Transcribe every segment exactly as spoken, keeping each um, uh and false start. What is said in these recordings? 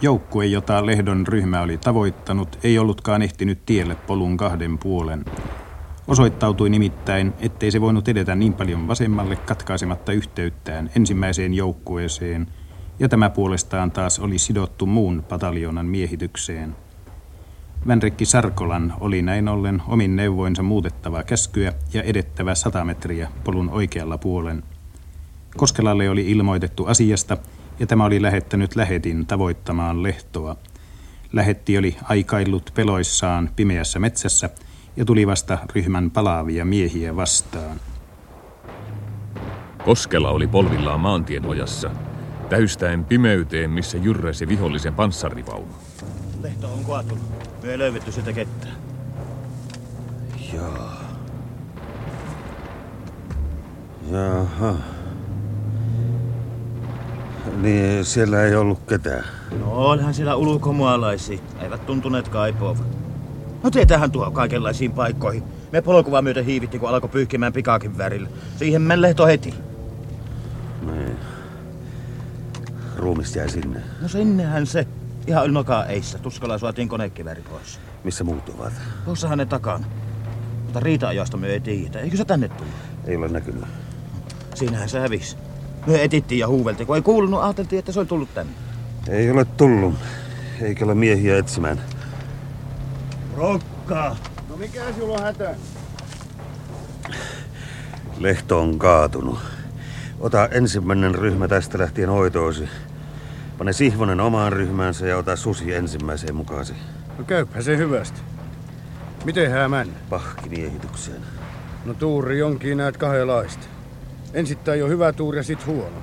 Joukkue, jota Lehdon ryhmä oli tavoittanut, ei ollutkaan ehtinyt tielle polun kahden puolen. Osoittautui nimittäin, ettei se voinut edetä niin paljon vasemmalle katkaisematta yhteyttään ensimmäiseen joukkueeseen, ja tämä puolestaan taas oli sidottu muun pataljonan miehitykseen. Vänrikki Sarkolan oli näin ollen omin neuvoinsa muutettava käskyä ja edettävä sata metriä polun oikealla puolen. Koskelalle oli ilmoitettu asiasta, ja tämä oli lähettänyt lähetin tavoittamaan Lehtoa. Lähetti oli aikaillut peloissaan pimeässä metsässä ja tuli vasta ryhmän palaavia miehiä vastaan. Koskela oli polvillaan maantien ojassa, täystäen pimeyteen, missä jyrräsi vihollisen panssarivaunu. Lehto on kaatunut. Me ei löydetty sitä kettää. Jaa. Jaha. Niin siellä ei ollut ketään. No onhan siellä ulkomaalaisia. Eivät tuntuneet kaipuavan. No tietähän tuo kaikenlaisiin paikkoihin. Me polkuvaa myöten hiivittiin, kun alkoi pyyhkimään pikaakin värillä. Siihen meni Lehto heti. Niin. Ruumis jäi sinne. No sinnehän se. Ihan ylnokaa eissä. Tuskalla suotiin konekiväri pois. Missä muut ovat? Tuossahan ne takana. Mutta riita-ajoista me ei tiedä. Eikö se tänne tullut? Ei ole näkynyt. Siinähän se hävisi. Me etittiin ja huuveltiin. Kun ei kuulunut, ajateltiin, että se oli tullut tänne. Ei ole tullut. Eikä ole miehiä etsimään. Rokka! No mikä sinulla on hätä? Lehto on kaatunut. Ota ensimmäinen ryhmä tästä lähtien hoitoosi. Pane Sihvonen omaan ryhmäänsä ja ota Susi ensimmäiseen mukaasi. No käypä se hyvästi. Miten hän mennä? Pahkimiehitykseen. No tuuri onkin näet kahdenlaista. Ensittäin jo hyvä tuuri ja sit huono.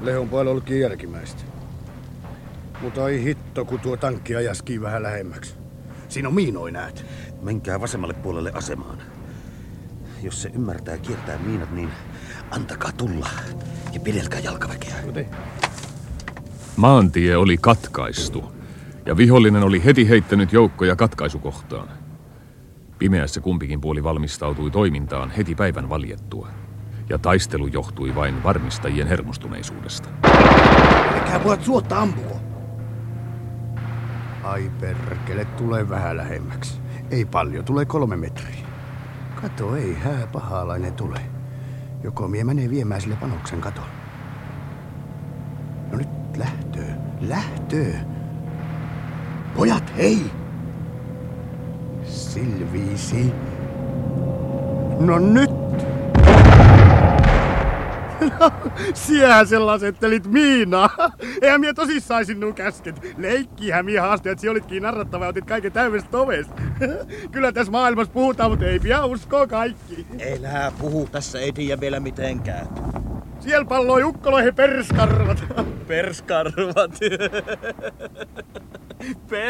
Lehon puolella ollutkin järkimäistä. Mutta ei hitto, kun tuo tankki ajaskii vähän lähemmäksi. Siinä on miinoi näet. Menkää vasemmalle puolelle asemaan. Jos se ymmärtää kiertää miinat, niin antakaa tulla ja pidelkää jalkaväkeä. Miten? Maantie oli katkaistu, ja vihollinen oli heti heittänyt joukkoja katkaisukohtaan. Pimeässä kumpikin puoli valmistautui toimintaan heti päivän valjettua, ja taistelu johtui vain varmistajien hermostuneisuudesta. Eikä voit suotta ampua! Ai perkele, tulee vähän lähemmäksi. Ei paljon, tulee kolme metriä. Kato, ei hää pahalainen tule. Joko mie menee viemään sille panoksen katolle. No nyt. Lähtöö, lähtöö. Pojat, hei! Silviisi. No nyt! No, siehän sä lasettelit miinaa. Eihän mie tosissaan sinun käsket. Leikkihän mie haasteet, si olitkin narrattava ja otit kaiken täydestä ovesta. Kyllä tässä maailmassa puhutaan, mutta ei pidä uskoa kaikki. Elää puhu, tässä ei tiedä vielä mitenkään. Siellä palloi ukkoloihin perskarvat. Perskarvat. Perskarvat.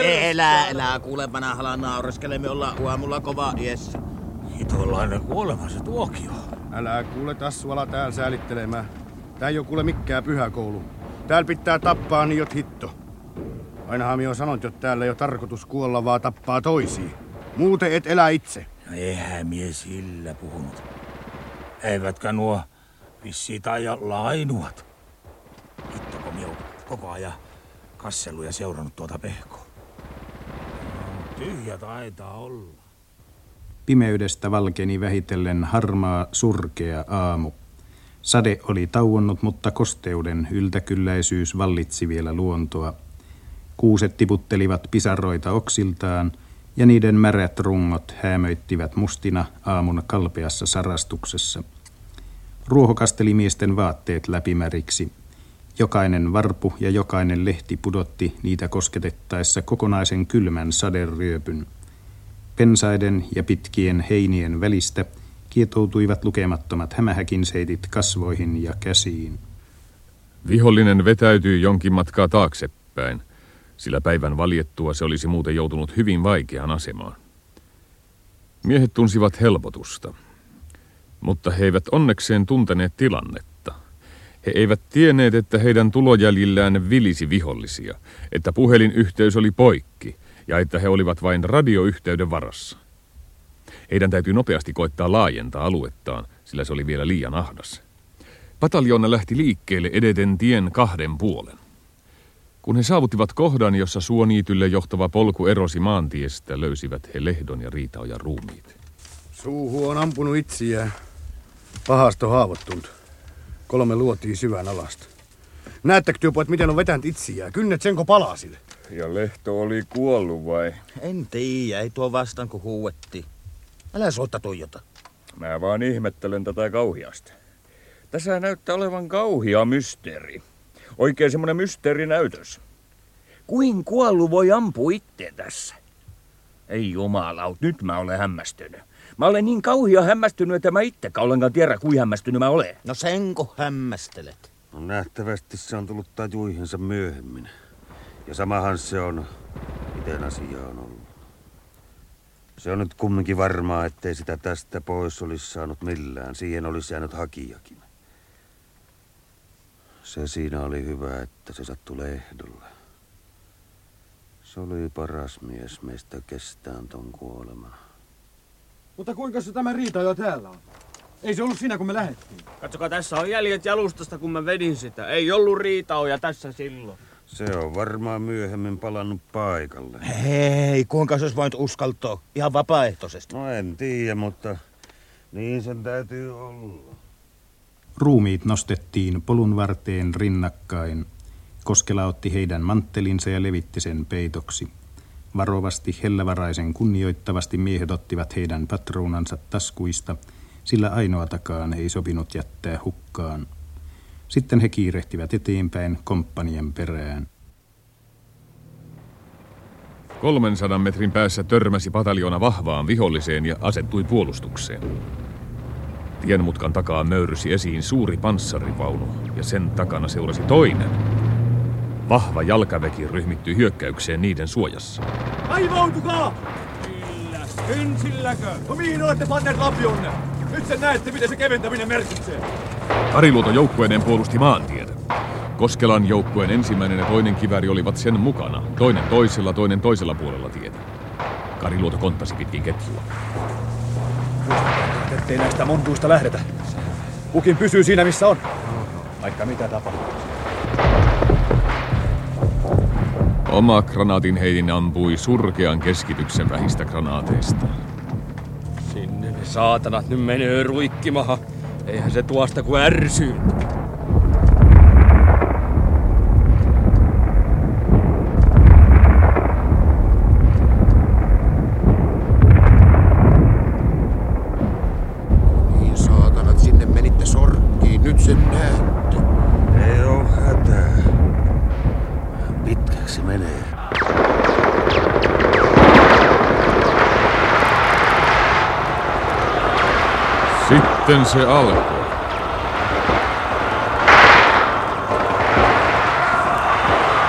Elää, elää. Kuulemana halan naureskele. Me ollaan aamulla kovaa iässä. Hitollainen kuolema se tuokio. Älä kuule tassuala täällä säälittelemään. Tää ei oo kuule mikkään pyhäkoulu. Täällä pitää tappaa niin jot hitto. Ainahan minä oon sanonut, että täällä ei oo tarkoitus kuolla, vaan tappaa toisia. Muuten et elä itse. No eihän mie sillä puhunut. Eivätkä nuo... Vissiin taija lainuat. Hittoko mie koko ajan kassellut ja seurannut tuota pehkoa. Tyhjä taitaa olla. Pimeydestä valkeni vähitellen harmaa, surkea aamu. Sade oli tauonnut, mutta kosteuden yltäkylläisyys vallitsi vielä luontoa. Kuuset tiputtelivat pisaroita oksiltaan ja niiden märät rungot häämöittivät mustina aamun kalpeassa sarastuksessa. Ruoho kasteli miesten vaatteet läpimäriksi. Jokainen varpu ja jokainen lehti pudotti niitä kosketettaessa kokonaisen kylmän saderyöpyn. Pensaiden ja pitkien heinien välistä kietoutuivat lukemattomat hämähäkinseitit kasvoihin ja käsiin. Vihollinen vetäytyi jonkin matkaa taaksepäin, sillä päivän valjettua se olisi muuten joutunut hyvin vaikeaan asemaan. Miehet tunsivat helpotusta. Mutta he eivät onnekseen tunteneet tilannetta. He eivät tienneet, että heidän tulojäljillään vilisi vihollisia, että puhelinyhteys oli poikki ja että he olivat vain radioyhteyden varassa. Heidän täytyi nopeasti koittaa laajentaa aluettaan, sillä se oli vielä liian ahdas. Pataljoona lähti liikkeelle edeten tien kahden puolen. Kun he saavuttivat kohdan, jossa suoniitylle johtava polku erosi maantiestä, löysivät he Lehdon ja Riitaojan ruumiit. Suuhu on ampunut itseään. Pahasta haavoittunut. Kolme luotiin syvän alasta. Näettekö työpojat, miten on vetänyt itseään? Kynnet senko palasille. Ja Lehto oli kuollut vai? En tiedä, ei tuo vastaan kun huuetti. Älä soita tuijota. Mä vaan ihmettelen tätä kauhiasta. Tässä näyttää olevan kauhia mysteeri. Oikein semmonen mysteerinäytös. Kuin kuollu voi ampua itse tässä? Ei jumalaut, nyt mä olen hämmästynyt. Mä olen niin kauhia hämmästynyt, että mä itsekään ollenkaan tiedä, kuin hämmästynyt mä olen. No senko hämmästelet? No nähtävästi se on tullut tajuihinsa myöhemmin. Ja samahan se on, miten asia on ollut. Se on nyt kumminkin varmaa, ettei sitä tästä pois olisi saanut millään. Siihen olisi jäänyt hakijakin. Se siinä oli hyvä, että se sattui Lehdolle. Se oli paras mies meistä kestään ton kuoleman. Mutta kuinka se tämä Riita jo täällä on? Ei se ollut siinä, kun me lähdettiin. Katsokaa, tässä on jäljet jalustasta, kun mä vedin sitä. Ei ollut Riitaoja tässä silloin. Se on varmaan myöhemmin palannut paikalle. Hei, kuinka se olisi voinut uskaltaa? Ihan vapaaehtoisesti. No en tiedä, mutta niin sen täytyy olla. Ruumiit nostettiin polun varteen rinnakkain. Koskela otti heidän manttelinsa ja levitti sen peitoksi. Varovasti, hellävaraisen kunnioittavasti miehet ottivat heidän patruunansa taskuista, sillä ainoatakaan ei sopinut jättää hukkaan. Sitten he kiirehtivät eteenpäin komppanien perään. Kolmensadan metrin päässä törmäsi pataljona vahvaan viholliseen ja asettui puolustukseen. Tienmutkan takaa nöyrysi esiin suuri panssarivaunu ja sen takana seurasi toinen. Vahva jalkaväki ryhmittyi hyökkäykseen niiden suojassa. Aivautukaa! Millä? Kynsilläkö? No mihin olette panneet lapionne? Nyt sen näette, miten se keventäminen merkitsee. Pariluoto joukkueineen puolusti maantietä. Koskelan joukkueen ensimmäinen ja toinen kivääri olivat sen mukana, toinen toisella, toinen toisella puolella tietä. Kariluoto konttasi pitkin ketjua. Ettei näistä montuista lähdetä. Kukin pysyy siinä, missä on. Vaikka mitä tapahtuu. Oma granaatin heitin ampui surkean keskityksen vähistä granaateista. Sinne ne saatanat nyt menee ruikkimaha. Eihän se tuosta kuin ärsyy. Niin saatanat, sinne menitte sorkkiin. Nyt sen näette. Ei oo hätää. Pitkäksi menee. Sitten se alkoi.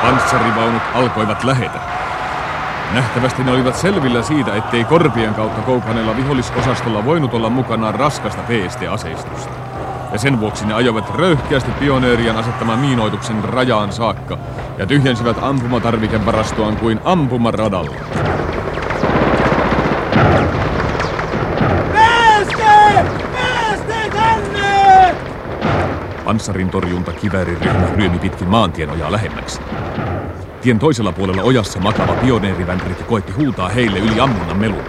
Panssarivaunut alkoivat lähetä. Nähtävästi ne olivat selvillä siitä, ettei korpien kautta koukaneella vihollisosastolla voinut olla mukanaan raskasta P S T-aseistusta. Ja sen vuoksi ne ajoivat röyhkeästi pioneerian asettaman miinoituksen rajaan saakka ja tyhjensivät ampumatarvikevarastoaan kuin ampumaradalla. Panssarin torjunta kivääriryhmä ryömi pitkin maantien ojaa lähemmäksi. Tien toisella puolella ojassa makava pioneerivänrikki koetti huutaa heille yli ammunnan melun.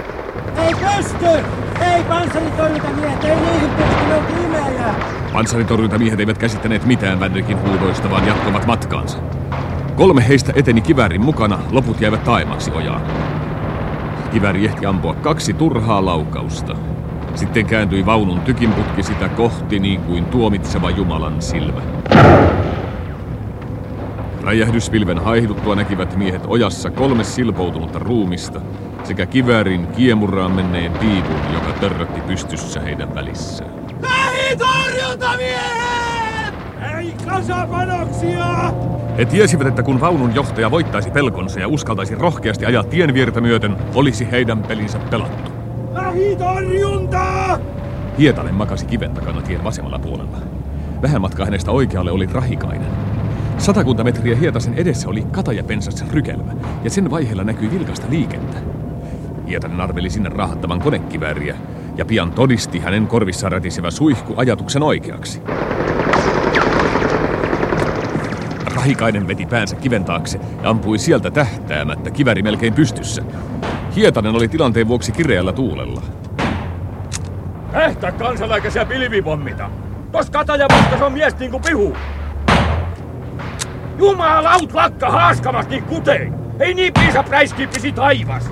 Ei pysty! Ei panssaritorjuntamiehet! Ei niihin pysty, ne on pimeää! Panssaritorjuntamiehet eivät käsittäneet mitään vänrikin huudoista, vaan jatkoivat matkaansa. Kolme heistä eteni kiväärin mukana, loput jäivät taemaksi ojaan. Kivääri ehti ampua kaksi turhaa laukausta. Sitten kääntyi vaunun tykinputki sitä kohti niin kuin tuomitseva Jumalan silmä. Räjähdyspilven haihduttua näkivät miehet ojassa kolme silpoutunutta ruumista sekä kiväärin kiemuraan menneen piipun, joka törrötti pystyssä heidän välissään. Lähitorjuntamiehet! Ei kasapanoksia! He tiesivät, että kun vaunun johtaja voittaisi pelkonsa ja uskaltaisi rohkeasti ajaa tien viertä myöten, olisi heidän pelinsä pelattu. Lähitorjuntaa! Hietanen makasi kiven takana tien vasemmalla puolella. Vähän matkaa hänestä oikealle oli Rahikainen. Satakunta metriä Hietasen edessä oli katajapensassa rykelmä, ja sen vaiheella näkyi vilkasta liikettä. Hietanen arveli sinne rahattavan konekivääriä, ja pian todisti hänen korvissaan rätisevä suihku ajatuksen oikeaksi. Rahikainen veti päänsä kiven taakse ja ampui sieltä tähtäämättä, kiväri melkein pystyssä. Hietanen oli tilanteen vuoksi kireällä tuulella. Ehtä kansanlaikaisia pilvipommita! Tos katajapuskas on mies niinku pihu! Jumalaut lakka haaskamas niin kutein! Ei niin piisa präiskii pisi taivas!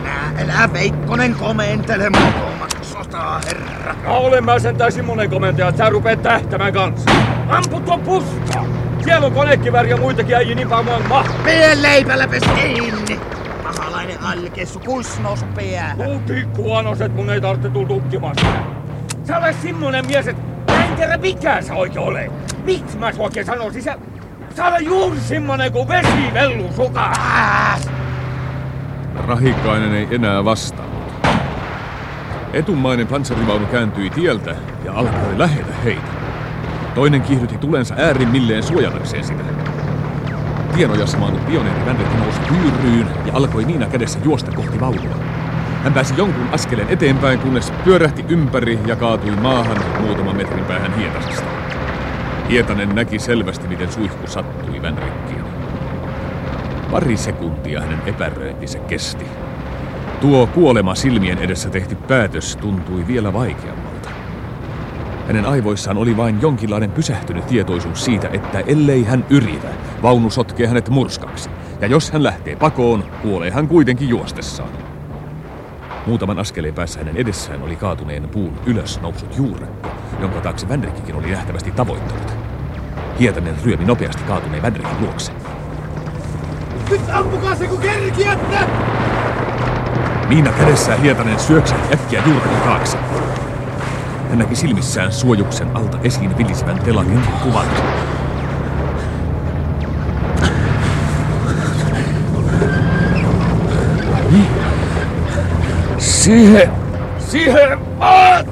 Elä, elä Veikkonen komentele mokomaksi sotaa, herra! No olen mä sen täysin monen komentaja, että sä rupeet tähtämään kanssa! Ampu tuon puskaa! Siellä on konekiväri ja muitakin äijin nipaamaan mahtaa! Meidän leipällä pesi kiinni! Pahalainen allikessu, kuis nousu pää! Tuu pikkuanoset, mun ei tarvitse tuu tukkimasta! Sä olet semmonen mies, et mä en tiedä mikään sä oikein ole! Miks mä sua oikein sanoisin? Sä... Sä olet juuri semmonen kuin vesivellu suka! Rahikainen ei enää vastannut. Etummainen panssarivaunu kääntyi tieltä ja alkoi lähetä heitä. Toinen kiihdytti tulensa äärimmilleen suojatakseen sitä. Tienojassa maannut pioneeri vänrikki nousi pyyryyn ja alkoi niina kädessä juosta kohti vaunua. Hän pääsi jonkun askeleen eteenpäin, kunnes pyörähti ympäri ja kaatui maahan muutaman metrin päähän Hietasesta. Hietanen näki selvästi, miten suihku sattui vänrikkiin. Pari sekuntia hänen epäröintinsä kesti. Tuo kuolema silmien edessä tehty päätös tuntui vielä vaikeammalta. Hänen aivoissaan oli vain jonkinlainen pysähtynyt tietoisuus siitä, että ellei hän yritä, vaunu sotkee hänet murskaksi. Ja jos hän lähtee pakoon, kuolee hän kuitenkin juostessaan. Muutaman askeleen päässä hänen edessään oli kaatuneen puun ylös noussut juurekko, jonka taakse vänrikkikin oli nähtävästi tavoittanut. Hietanen ryömi nopeasti kaatuneen vänrikin luokse. Nyt ampukaa se, kun kerkiätte! Niina kädessään Hietanen syöksähti äkkiä juurekon taakse. Hän näki silmissään suojuksen alta esiin vilisevän telakin kuvan. Siihen! Siihen vaan!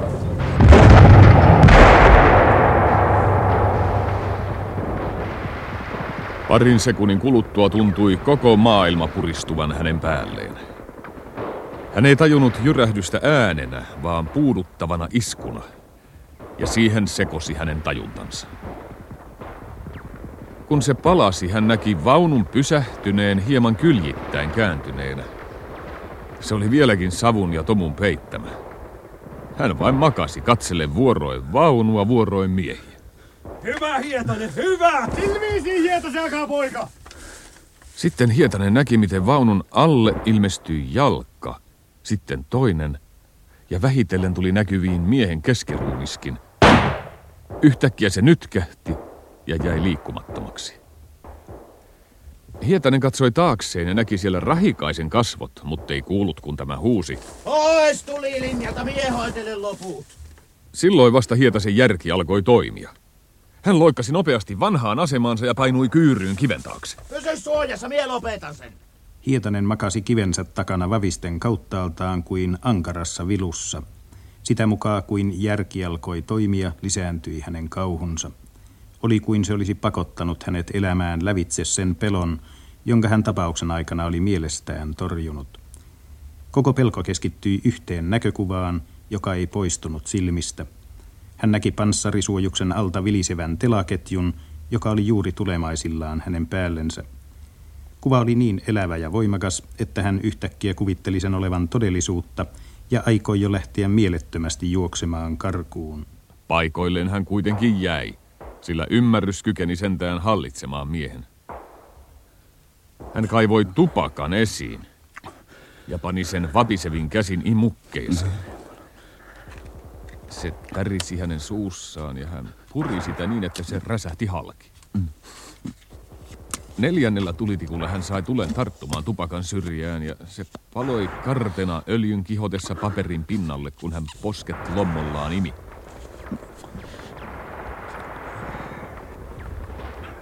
Parin sekunnin kuluttua tuntui koko maailma puristuvan hänen päälleen. Hän ei tajunnut jyrähdystä äänenä, vaan puuduttavana iskuna. Ja siihen sekosi hänen tajuntansa. Kun se palasi, hän näki vaunun pysähtyneen hieman kyljittäin kääntyneenä. Se oli vieläkin savun ja tomun peittämä. Hän vain makasi katsellen vuoroin vaunua, vuoroin miehiä. Hyvä, Hietanen, hyvä! Silmiisiin, Hietasen, alkaa poika! Sitten Hietanen näki, miten vaunun alle ilmestyi jalka, sitten toinen, ja vähitellen tuli näkyviin miehen keskiruumiskin. Yhtäkkiä se nytkähti ja jäi liikkumattomaksi. Hietanen katsoi taakseen ja näki siellä Rahikaisen kasvot, mutta ei kuullut, kun tämä huusi. Pois tuli linjalta, mie hoitelen loput! Silloin vasta Hietasen järki alkoi toimia. Hän loikkasi nopeasti vanhaan asemaansa ja painui kyyryyn kiven taakse. Pysy suojassa, mie lopetan sen! Hietanen makasi kivensä takana vävisten kauttaaltaan kuin ankarassa vilussa. Sitä mukaan kuin järki alkoi toimia, lisääntyi hänen kauhunsa. Oli kuin se olisi pakottanut hänet elämään lävitse sen pelon, jonka hän tapauksen aikana oli mielestään torjunut. Koko pelko keskittyi yhteen näkökuvaan, joka ei poistunut silmistä. Hän näki panssarisuojuksen alta vilisevän telaketjun, joka oli juuri tulemaisillaan hänen päällensä. Kuva oli niin elävä ja voimakas, että hän yhtäkkiä kuvitteli sen olevan todellisuutta ja aikoi jo lähteä mielettömästi juoksemaan karkuun. Paikoilleen hän kuitenkin jäi, sillä ymmärrys kykeni sentään hallitsemaan miehen. Hän kaivoi tupakan esiin ja pani sen vapisevin käsin imukkeeseen. Se tärisi hänen suussaan ja hän puri sitä niin, että se räsähti halki. Neljännellä tulitikulla hän sai tulen tarttumaan tupakan syrjään ja se paloi kartena öljyn kihotessa paperin pinnalle, kun hän posket lommollaan imi.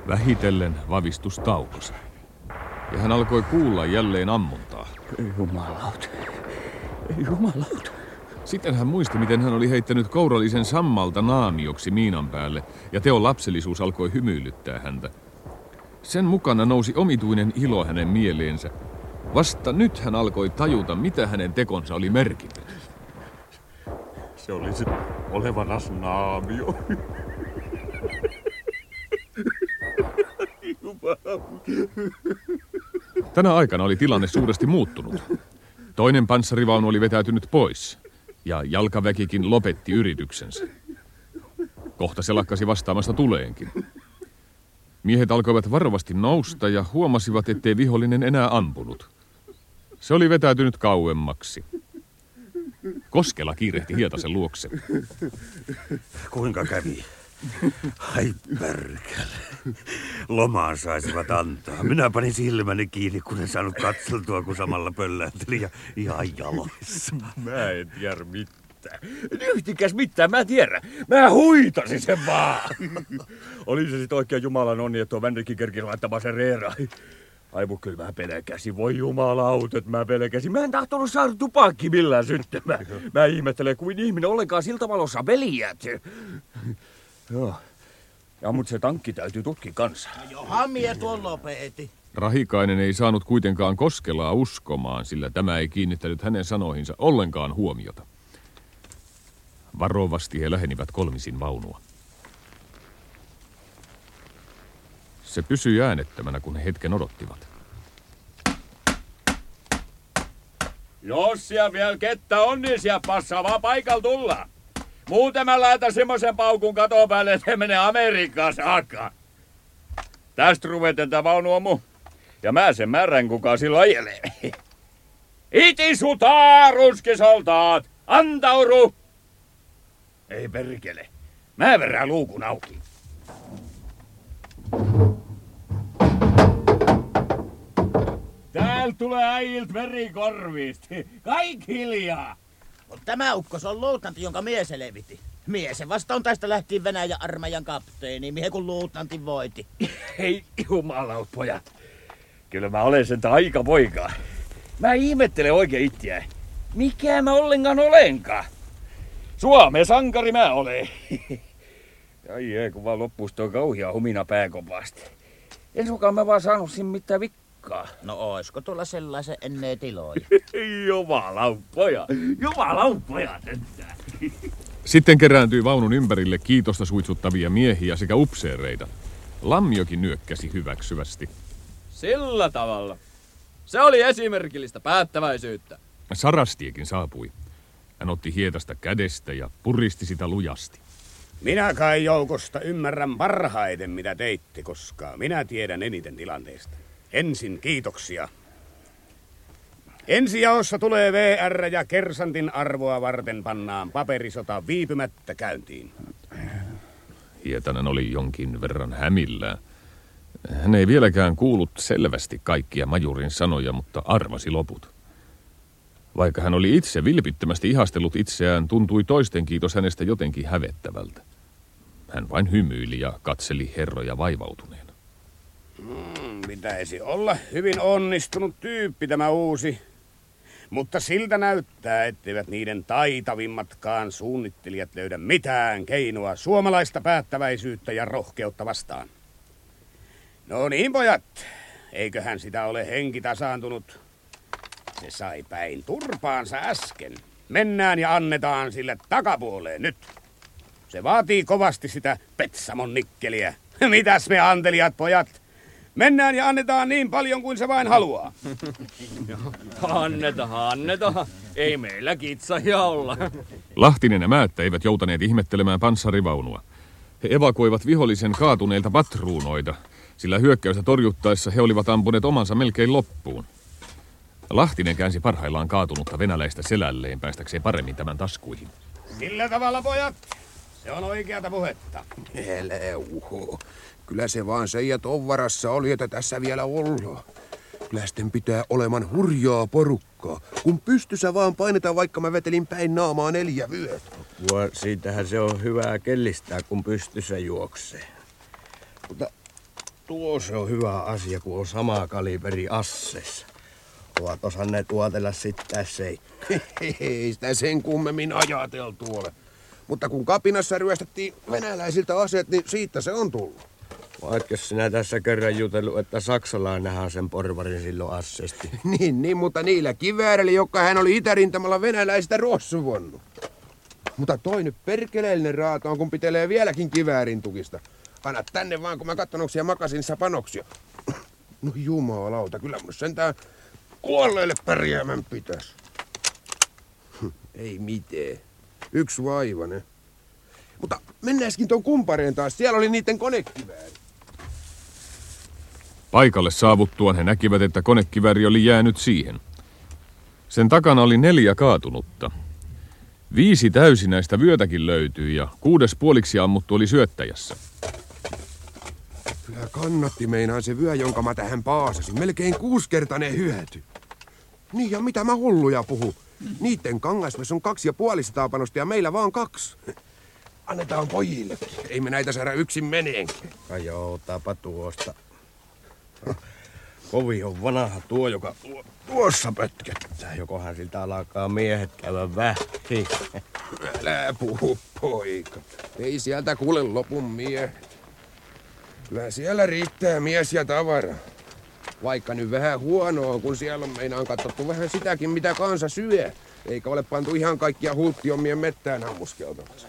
Vähitellen vavistus taukosi ja hän alkoi kuulla jälleen ammuntaa. Jumalaut, jumalaut. Sitten hän muisti, miten hän oli heittänyt kourallisen sammalta naamioksi miinan päälle ja teon lapsellisuus alkoi hymyilyttää häntä. Sen mukana nousi omituinen ilo hänen mieleensä. Vasta nyt hän alkoi tajuta, mitä hänen tekonsa oli merkinnyt. Se oli se olevanas naamio. Tänä aikana oli tilanne suuresti muuttunut. Toinen panssarivaunu oli vetäytynyt pois, ja jalkaväkikin lopetti yrityksensä. Kohta se lakkasi vastaamasta tuleenkin. Miehet alkoivat varovasti nousta ja huomasivat, ettei vihollinen enää ampunut. Se oli vetäytynyt kauemmaksi. Koskela kiirehti Hietasen luokse. Kuinka kävi? Ai pärkäle. Lomaan saisivat antaa. Minä panin silmäni kiinni, kun en saanut katseltua, kun samalla pöllähteli ja ihan jaloissa. Mä en tiedä mitään. Yhtikäs mitään, mä tiedän. Mä huitasin sen vaan. Oli se sit oikein jumalan onni, että tuo Vänrikin kerkisi laittamaan sen reeraan. Ai mun kyllä mä pelkäsin, voi jumalautet, mä pelkäsin. Mä en tahtonut saada tupakki millään syttömään. Mä ihmettelen, kuin ihminen ollenkaan siltavalossa peliät. Joo. Ja mut se tankki täytyy tutkia kanssa. Johan mie tuon lopetti. Rahikainen ei saanut kuitenkaan Koskelaa uskomaan, sillä tämä ei kiinnittänyt hänen sanoihinsa ollenkaan huomiota. Varovasti he lähenivät kolmisin vaunua. Se pysyi äänettömänä, kun he hetken odottivat. Jos siellä vielä kettä on, niin siellä passaa vaan paikalla tulla. Muuten mä laitan semmoisen paukun katon päälle, että he menee Amerikkaan saakka. Tästä ruveten tämä vaunu on mun. Ja mä sen määrän, kuka sillä ajelee. Iti sutaa, ruskisoltaat! Antauru! Ei perkele. Mä verrään luukun auki. Täällä tulee äijiltä verikorvista. Kaikki hiljaa. No, tämä ukkos on luutnantti, jonka mies selvitti. Miesen vastaan tästä lähti Venäjän armeijan kapteeni, mihin kun luutnantti voiti. Ei jumalaut, pojat. Kyllä mä olen sen aika poikaa. Mä ihmettelen oikein itseä. Mikä mä ollenkaan olenkaan? Suomen sankari mä olen. Ai ei, kun vaan loppuisi tuo kauhia humina pääkopaasti. En sukaan mä vaan saanut sinne mitään vikkaa. No oisko tulla sellaisen ennen tiloja? Jumalauppoja! Jumalauppoja tätä! Sitten kerääntyi vaunun ympärille kiitosta suitsuttavia miehiä sekä upseereita. Lammiokin nyökkäsi hyväksyvästi. Sillä tavalla. Se oli esimerkillistä päättäväisyyttä. Sarastiekin saapui. Hän otti Hietasta kädestä ja puristi sitä lujasti. Minä kai joukosta ymmärrän parhaiten, mitä teitte, koska minä tiedän eniten tilanteesta. Ensin kiitoksia. Ensijaossa tulee V R ja kersantin arvoa varten pannaan paperisota viipymättä käyntiin. Hietanen oli jonkin verran hämillään. Hän ei vieläkään kuullut selvästi kaikkia majurin sanoja, mutta arvasi loput. Vaikka hän oli itse vilpittömästi ihastellut itseään, tuntui toisten kiitos hänestä jotenkin hävettävältä. Hän vain hymyili ja katseli herroja vaivautuneena. Hmm, pitäisi olla hyvin onnistunut tyyppi tämä uusi. Mutta siltä näyttää, etteivät niiden taitavimmatkaan suunnittelijat löydä mitään keinoa suomalaista päättäväisyyttä ja rohkeutta vastaan. No niin, pojat, eiköhän sitä ole henki tasaantunut. Se sai päin turpaansa äsken. Mennään ja annetaan sille takapuoleen nyt. Se vaatii kovasti sitä Petsamon nikkeliä. Mitäs me antelijat pojat? Mennään ja annetaan niin paljon kuin se vain haluaa. Annetahan, annetahan. Ei meillä kitsaja olla. Lahtinen ja Määttä eivät joutaneet ihmettelemään panssarivaunua. He evakuoivat vihollisen kaatuneilta patruunoita, sillä hyökkäystä torjuttaessa he olivat ampuneet omansa melkein loppuun. Lahtinen käänsi parhaillaan kaatunutta venäläistä selälleen päästäkseen paremmin tämän taskuihin. Sillä tavalla, pojat! Se on oikeata puhetta. Eleuho. Kyllä se vaan seijät on varassa oli, että tässä vielä ollaan. Kyllä sitten pitää oleman hurjaa porukkaa, kun pystyssä vaan painetaan, vaikka mä vetelin päin naamaa neljä vyöt. Apua, siitähän se on hyvää kellistää, kun pystyssä juoksee. Mutta tuo se on hyvä asia, kun on sama kaliberi asseessa. Ovat osanneet tuotella sitten seikkaa. Ei sitä sen kummemmin ajateltu ole. Mutta kun kapinassa ryöstettiin venäläisiltä aseet, niin siitä se on tullut. Vaikka sinä tässä kerran jutellut, että saksalainenhan sen porvarin silloin asseesti. niin, niin, mutta niillä kiväärillä, joka hän oli itärintamalla venäläistä rossuvonnut. Mutta toi nyt perkeleellinen raata on, kun pitelee vieläkin kiväärin tukista. Anna tänne vaan, kun mä katson, onko siellä makasinissa panoksia. No jumalauta, kyllä mun sentään kuolleille pärjäämän pitäis. Ei mitään. Yksi vaivane. Mutta mennäiskin tuon kumpareen taas. Siellä oli niiden konekivääri. Paikalle saavuttuaan he näkivät, että konekivääri oli jäänyt siihen. Sen takana oli neljä kaatunutta. Viisi täysinäistä vyötäkin löytyi ja kuudes puoliksi ammuttu oli syöttäjässä. Kyllä kannatti meinaan se vyö, jonka mä tähän paasasin. Melkein kuuskertainen hyöty. Niin ja mitä mä hulluja puhu. Niitten kangasmies on kaksi ja puolisataa panosta ja meillä vaan kaksi. Annetaan pojillekin. Ei me näitä saada yksin meneenkin. Ai otapa tuosta. Kovi on vanha tuo, joka tuo, tuossa pötkettää. Jokohan siltä alkaa miehet käydä vähti. Älä puhu, poika. Ei sieltä kuule lopun miehet. Kyllä siellä riittää mies ja tavara. Vaikka nyt vähän huonoa, kun siellä on meinaan katsottu vähän sitäkin, mitä kansa syö. Eikä ole pantu ihan kaikkia hulttiommien mettään ammuskeltavassa.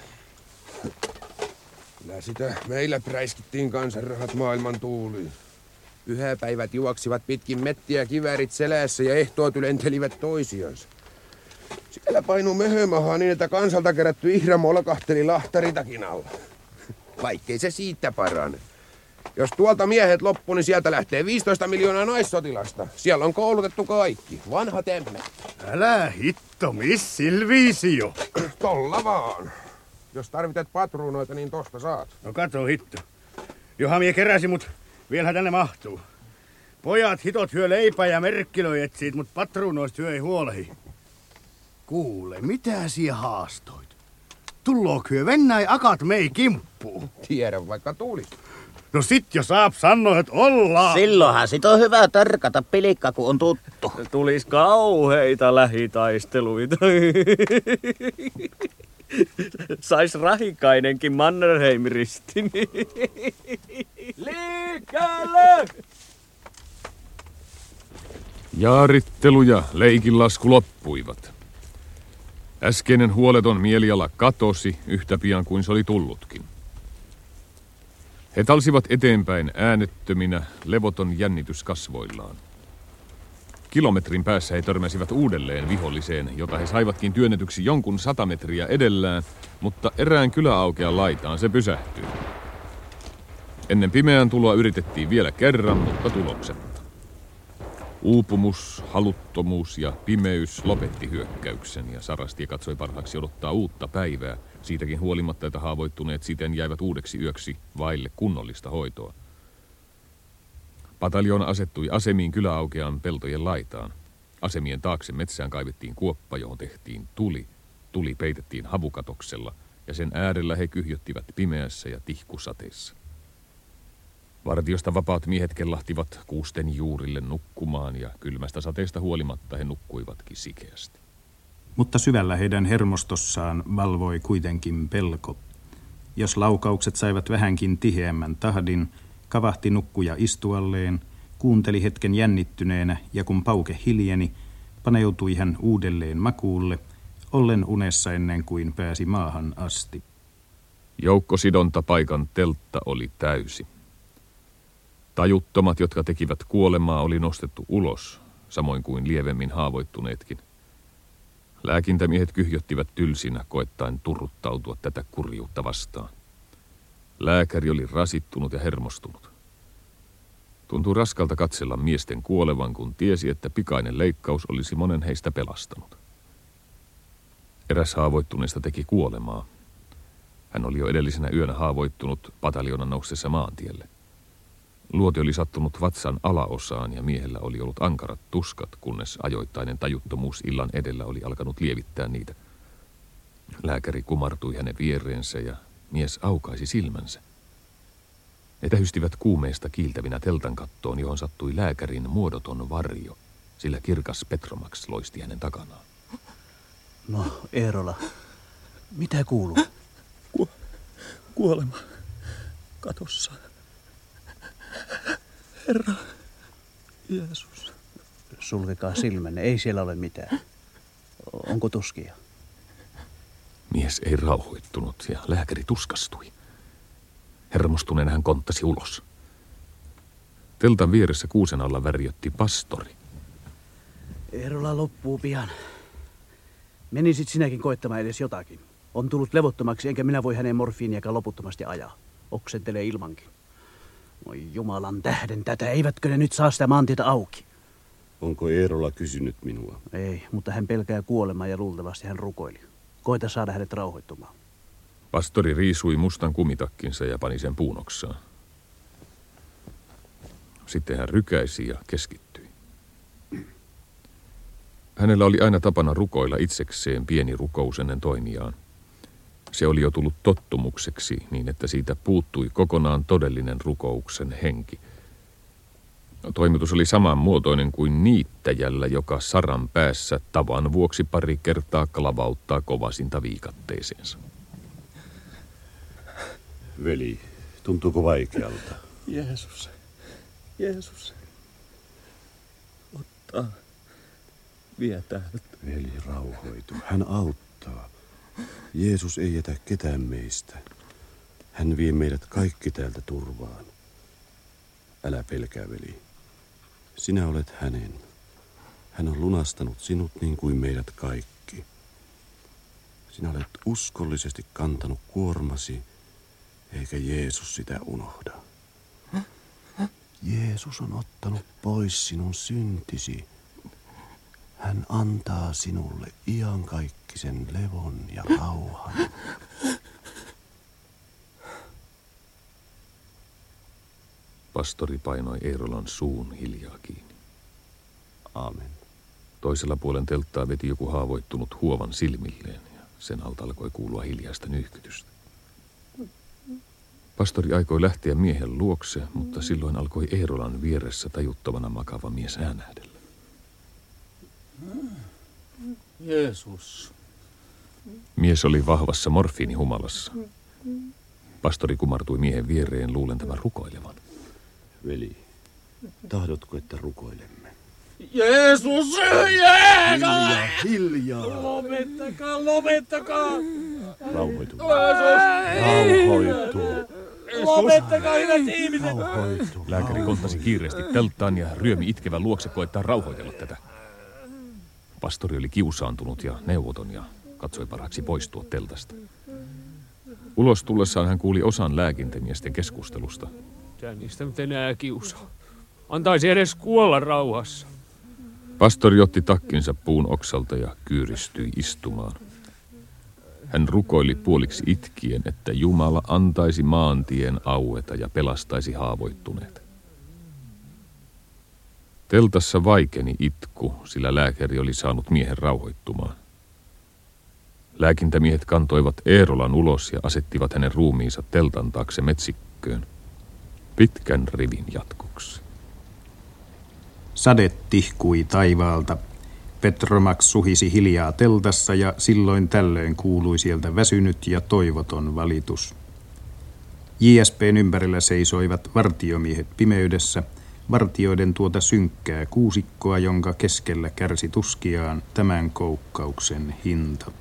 Kyllä sitä meillä präiskittiin kansanrahat maailman tuuliin. Yhäpäivät juoksivat pitkin mettiä kiväärit selässä ja ehtoot ylentelivät toisiansa. Siellä painuu möhömahaa niin, että kansalta kerätty ihra molkahteli lahtaritakin alla. Vaikkei se siitä parane. Jos tuolta miehet loppuu, niin sieltä lähtee viisitoista miljoonaa naissotilasta. Siellä on koulutettu kaikki. Vanhat emmet. Älä hitto, miss Silvisio. Tolla vaan. Jos tarvitet patruunoita, niin tosta saat. No kato hitto. Johan mie keräsi, mut vielähän tänne mahtuu. Pojat hitot hyö leipää ja merkkilöi etsiit, mut patruunoista hyö ei huolehi. Kuule, mitä sie haastoit? Tullook hyö vennäi akat mei kimppuun. Tiedän vaikka tulis. No sit jo saap sanoo, et ollaan. Silloinhan sit on hyvä tarkata pilikka, kun on tuttu. Tulis kauheita lähitaisteluita. Sais Rahikainenkin Mannerheim-ristin. Liikkeelle! Jaarittelu ja leikinlasku loppuivat. Äskeinen huoleton mieliala katosi yhtä pian kuin se oli tullutkin. He talsivat eteenpäin äänettöminä, levoton jännitys kasvoillaan. Kilometrin päässä he törmäsivät uudelleen viholliseen, jota he saivatkin työnnetyksi jonkun sata metriä edellään, mutta erään kyläaukean laitaan se pysähtyi. Ennen pimeän tuloa yritettiin vielä kerran, mutta tuloksetta. Uupumus, haluttomuus ja pimeys lopetti hyökkäyksen ja Sarastie katsoi parhaaksi odottaa uutta päivää, siitäkin huolimatta, että haavoittuneet siten jäivät uudeksi yöksi vaille kunnollista hoitoa. Pataljoona asettui asemiin kyläaukean peltojen laitaan. Asemien taakse metsään kaivettiin kuoppa, johon tehtiin tuli. Tuli peitettiin havukatoksella ja sen äärellä he kyhjöttivät pimeässä ja tihkusateessa. Vartiosta vapaat miehet kellahtivat kuusten juurille nukkumaan ja kylmästä sateesta huolimatta he nukkuivatkin sikeästi. Mutta syvällä heidän hermostossaan valvoi kuitenkin pelko. Jos laukaukset saivat vähänkin tiheämmän tahdin, kavahti nukkuja istualleen, kuunteli hetken jännittyneenä ja kun pauke hiljeni, paneutui hän uudelleen makuulle, ollen unessa ennen kuin pääsi maahan asti. Joukkosidontapaikan teltta oli täysi. Tajuttomat, jotka tekivät kuolemaa, oli nostettu ulos, samoin kuin lievemmin haavoittuneetkin. Lääkintämiehet kyhjöttivät tylsinä koettaen turruttautua tätä kurjuutta vastaan. Lääkäri oli rasittunut ja hermostunut. Tuntui raskalta katsella miesten kuolevan, kun tiesi, että pikainen leikkaus olisi monen heistä pelastanut. Eräs haavoittuneista teki kuolemaa. Hän oli jo edellisenä yönä haavoittunut pataljonan noustessa maantielle. Luoti oli sattunut vatsan alaosaan ja miehellä oli ollut ankarat tuskat, kunnes ajoittainen tajuttomuus illan edellä oli alkanut lievittää niitä. Lääkäri kumartui hänen viereensä ja mies aukaisi silmänsä. Ne tähystivät kuumeesta kiiltävinä teltan kattoon, johon sattui lääkärin muodoton varjo, sillä kirkas Petromaks loisti hänen takanaan. No, Eerola, mitä kuuluu? Ku- kuolema katossa. Herra Jeesus. Sulkekaa silmänne, ei siellä ole mitään. Onko tuskia? Mies ei rauhoittunut ja lääkäri tuskastui. Hermostuneena hän konttasi ulos. Teltan vieressä kuusen alla värjötti pastori. Eerola loppuu pian. Menisit sinäkin koettamaan edes jotakin. On tullut levottomaksi, enkä minä voi hänen morfiiniakaan loputtomasti ajaa. Oksentelee ilmankin. Voi Jumalan tähden tätä, eivätkö ne nyt saa sitä maantietä auki? Onko Eerola kysynyt minua? Ei, mutta hän pelkää kuolemaa ja luultavasti hän rukoili. Koita saada hänet rauhoittumaan. Pastori riisui mustan kumitakkinsa ja pani sen puunoksaan. Sitten hän rykäisi ja keskittyi. Hänellä oli aina tapana rukoilla itsekseen pieni rukous ennen toimiaan. Se oli jo tullut tottumukseksi niin, että siitä puuttui kokonaan todellinen rukouksen henki. Toimitus oli samanmuotoinen kuin niittäjällä, joka saran päässä tavan vuoksi pari kertaa klavauttaa kovasinta viikatteeseensa. Veli, tuntuuko vaikealta? Jeesus, Jeesus, ottaa, vie täältä. Veli, rauhoitu. Hän auttaa. Jeesus ei jätä ketään meistä. Hän vie meidät kaikki täältä turvaan. Älä pelkää, veli. Sinä olet hänen. Hän on lunastanut sinut niin kuin meidät kaikki. Sinä olet uskollisesti kantanut kuormasi, eikä Jeesus sitä unohda. Jeesus on ottanut pois sinun syntisi. Hän antaa sinulle iankaikkisen levon ja rauhan. Pastori painoi Eerolan suun hiljaa kiinni. Aamen. Toisella puolen telttaa veti joku haavoittunut huovan silmilleen ja sen alta alkoi kuulua hiljaista nyyhkytystä. Pastori aikoi lähteä miehen luokse, mutta silloin alkoi Eerolan vieressä tajuttomana makava mies äänähdellä. Jeesus. Mies oli vahvassa morfiinihumalassa. Pastori kumartui miehen viereen luulen tämän rukoilevan. Veli, tahdotko, että rukoilemme? Jeesus! Hiljaa! Hiljaa! Lopettakaa! Lopettakaa! Rauhoitu. Rauhoitu. Lopettakaa, hyvät ihmiset! Rauhoitu. Lääkäri kontasi kiireesti telttaan ja ryömi itkevän luokse koettaa rauhoitella tätä. Pastori oli kiusaantunut ja neuvoton ja katsoi parhaaksi poistua teltasta. Ulos tullessaan hän kuuli osan lääkintämiesten keskustelusta. Mitä niistä nyt enää kiusaa? Antaisi edes kuolla rauhassa. Pastori otti takkinsa puun oksalta ja kyyristyi istumaan. Hän rukoili puoliksi itkien, että Jumala antaisi maantien aueta ja pelastaisi haavoittuneet. Teltassa vaikeni itku, sillä lääkäri oli saanut miehen rauhoittumaan. Lääkintämiehet kantoivat Eerolan ulos ja asettivat hänen ruumiinsa teltan taakse metsikköön. Pitkän rivin jatkoksi. Sade tihkui taivaalta. Petromak suhisi hiljaa teltassa ja silloin tällöin kuului sieltä väsynyt ja toivoton valitus. J S P:n ympärillä seisoivat vartiomiehet pimeydessä, vartioiden tuota synkkää kuusikkoa, jonka keskellä kärsi tuskiaan tämän koukkauksen hinta.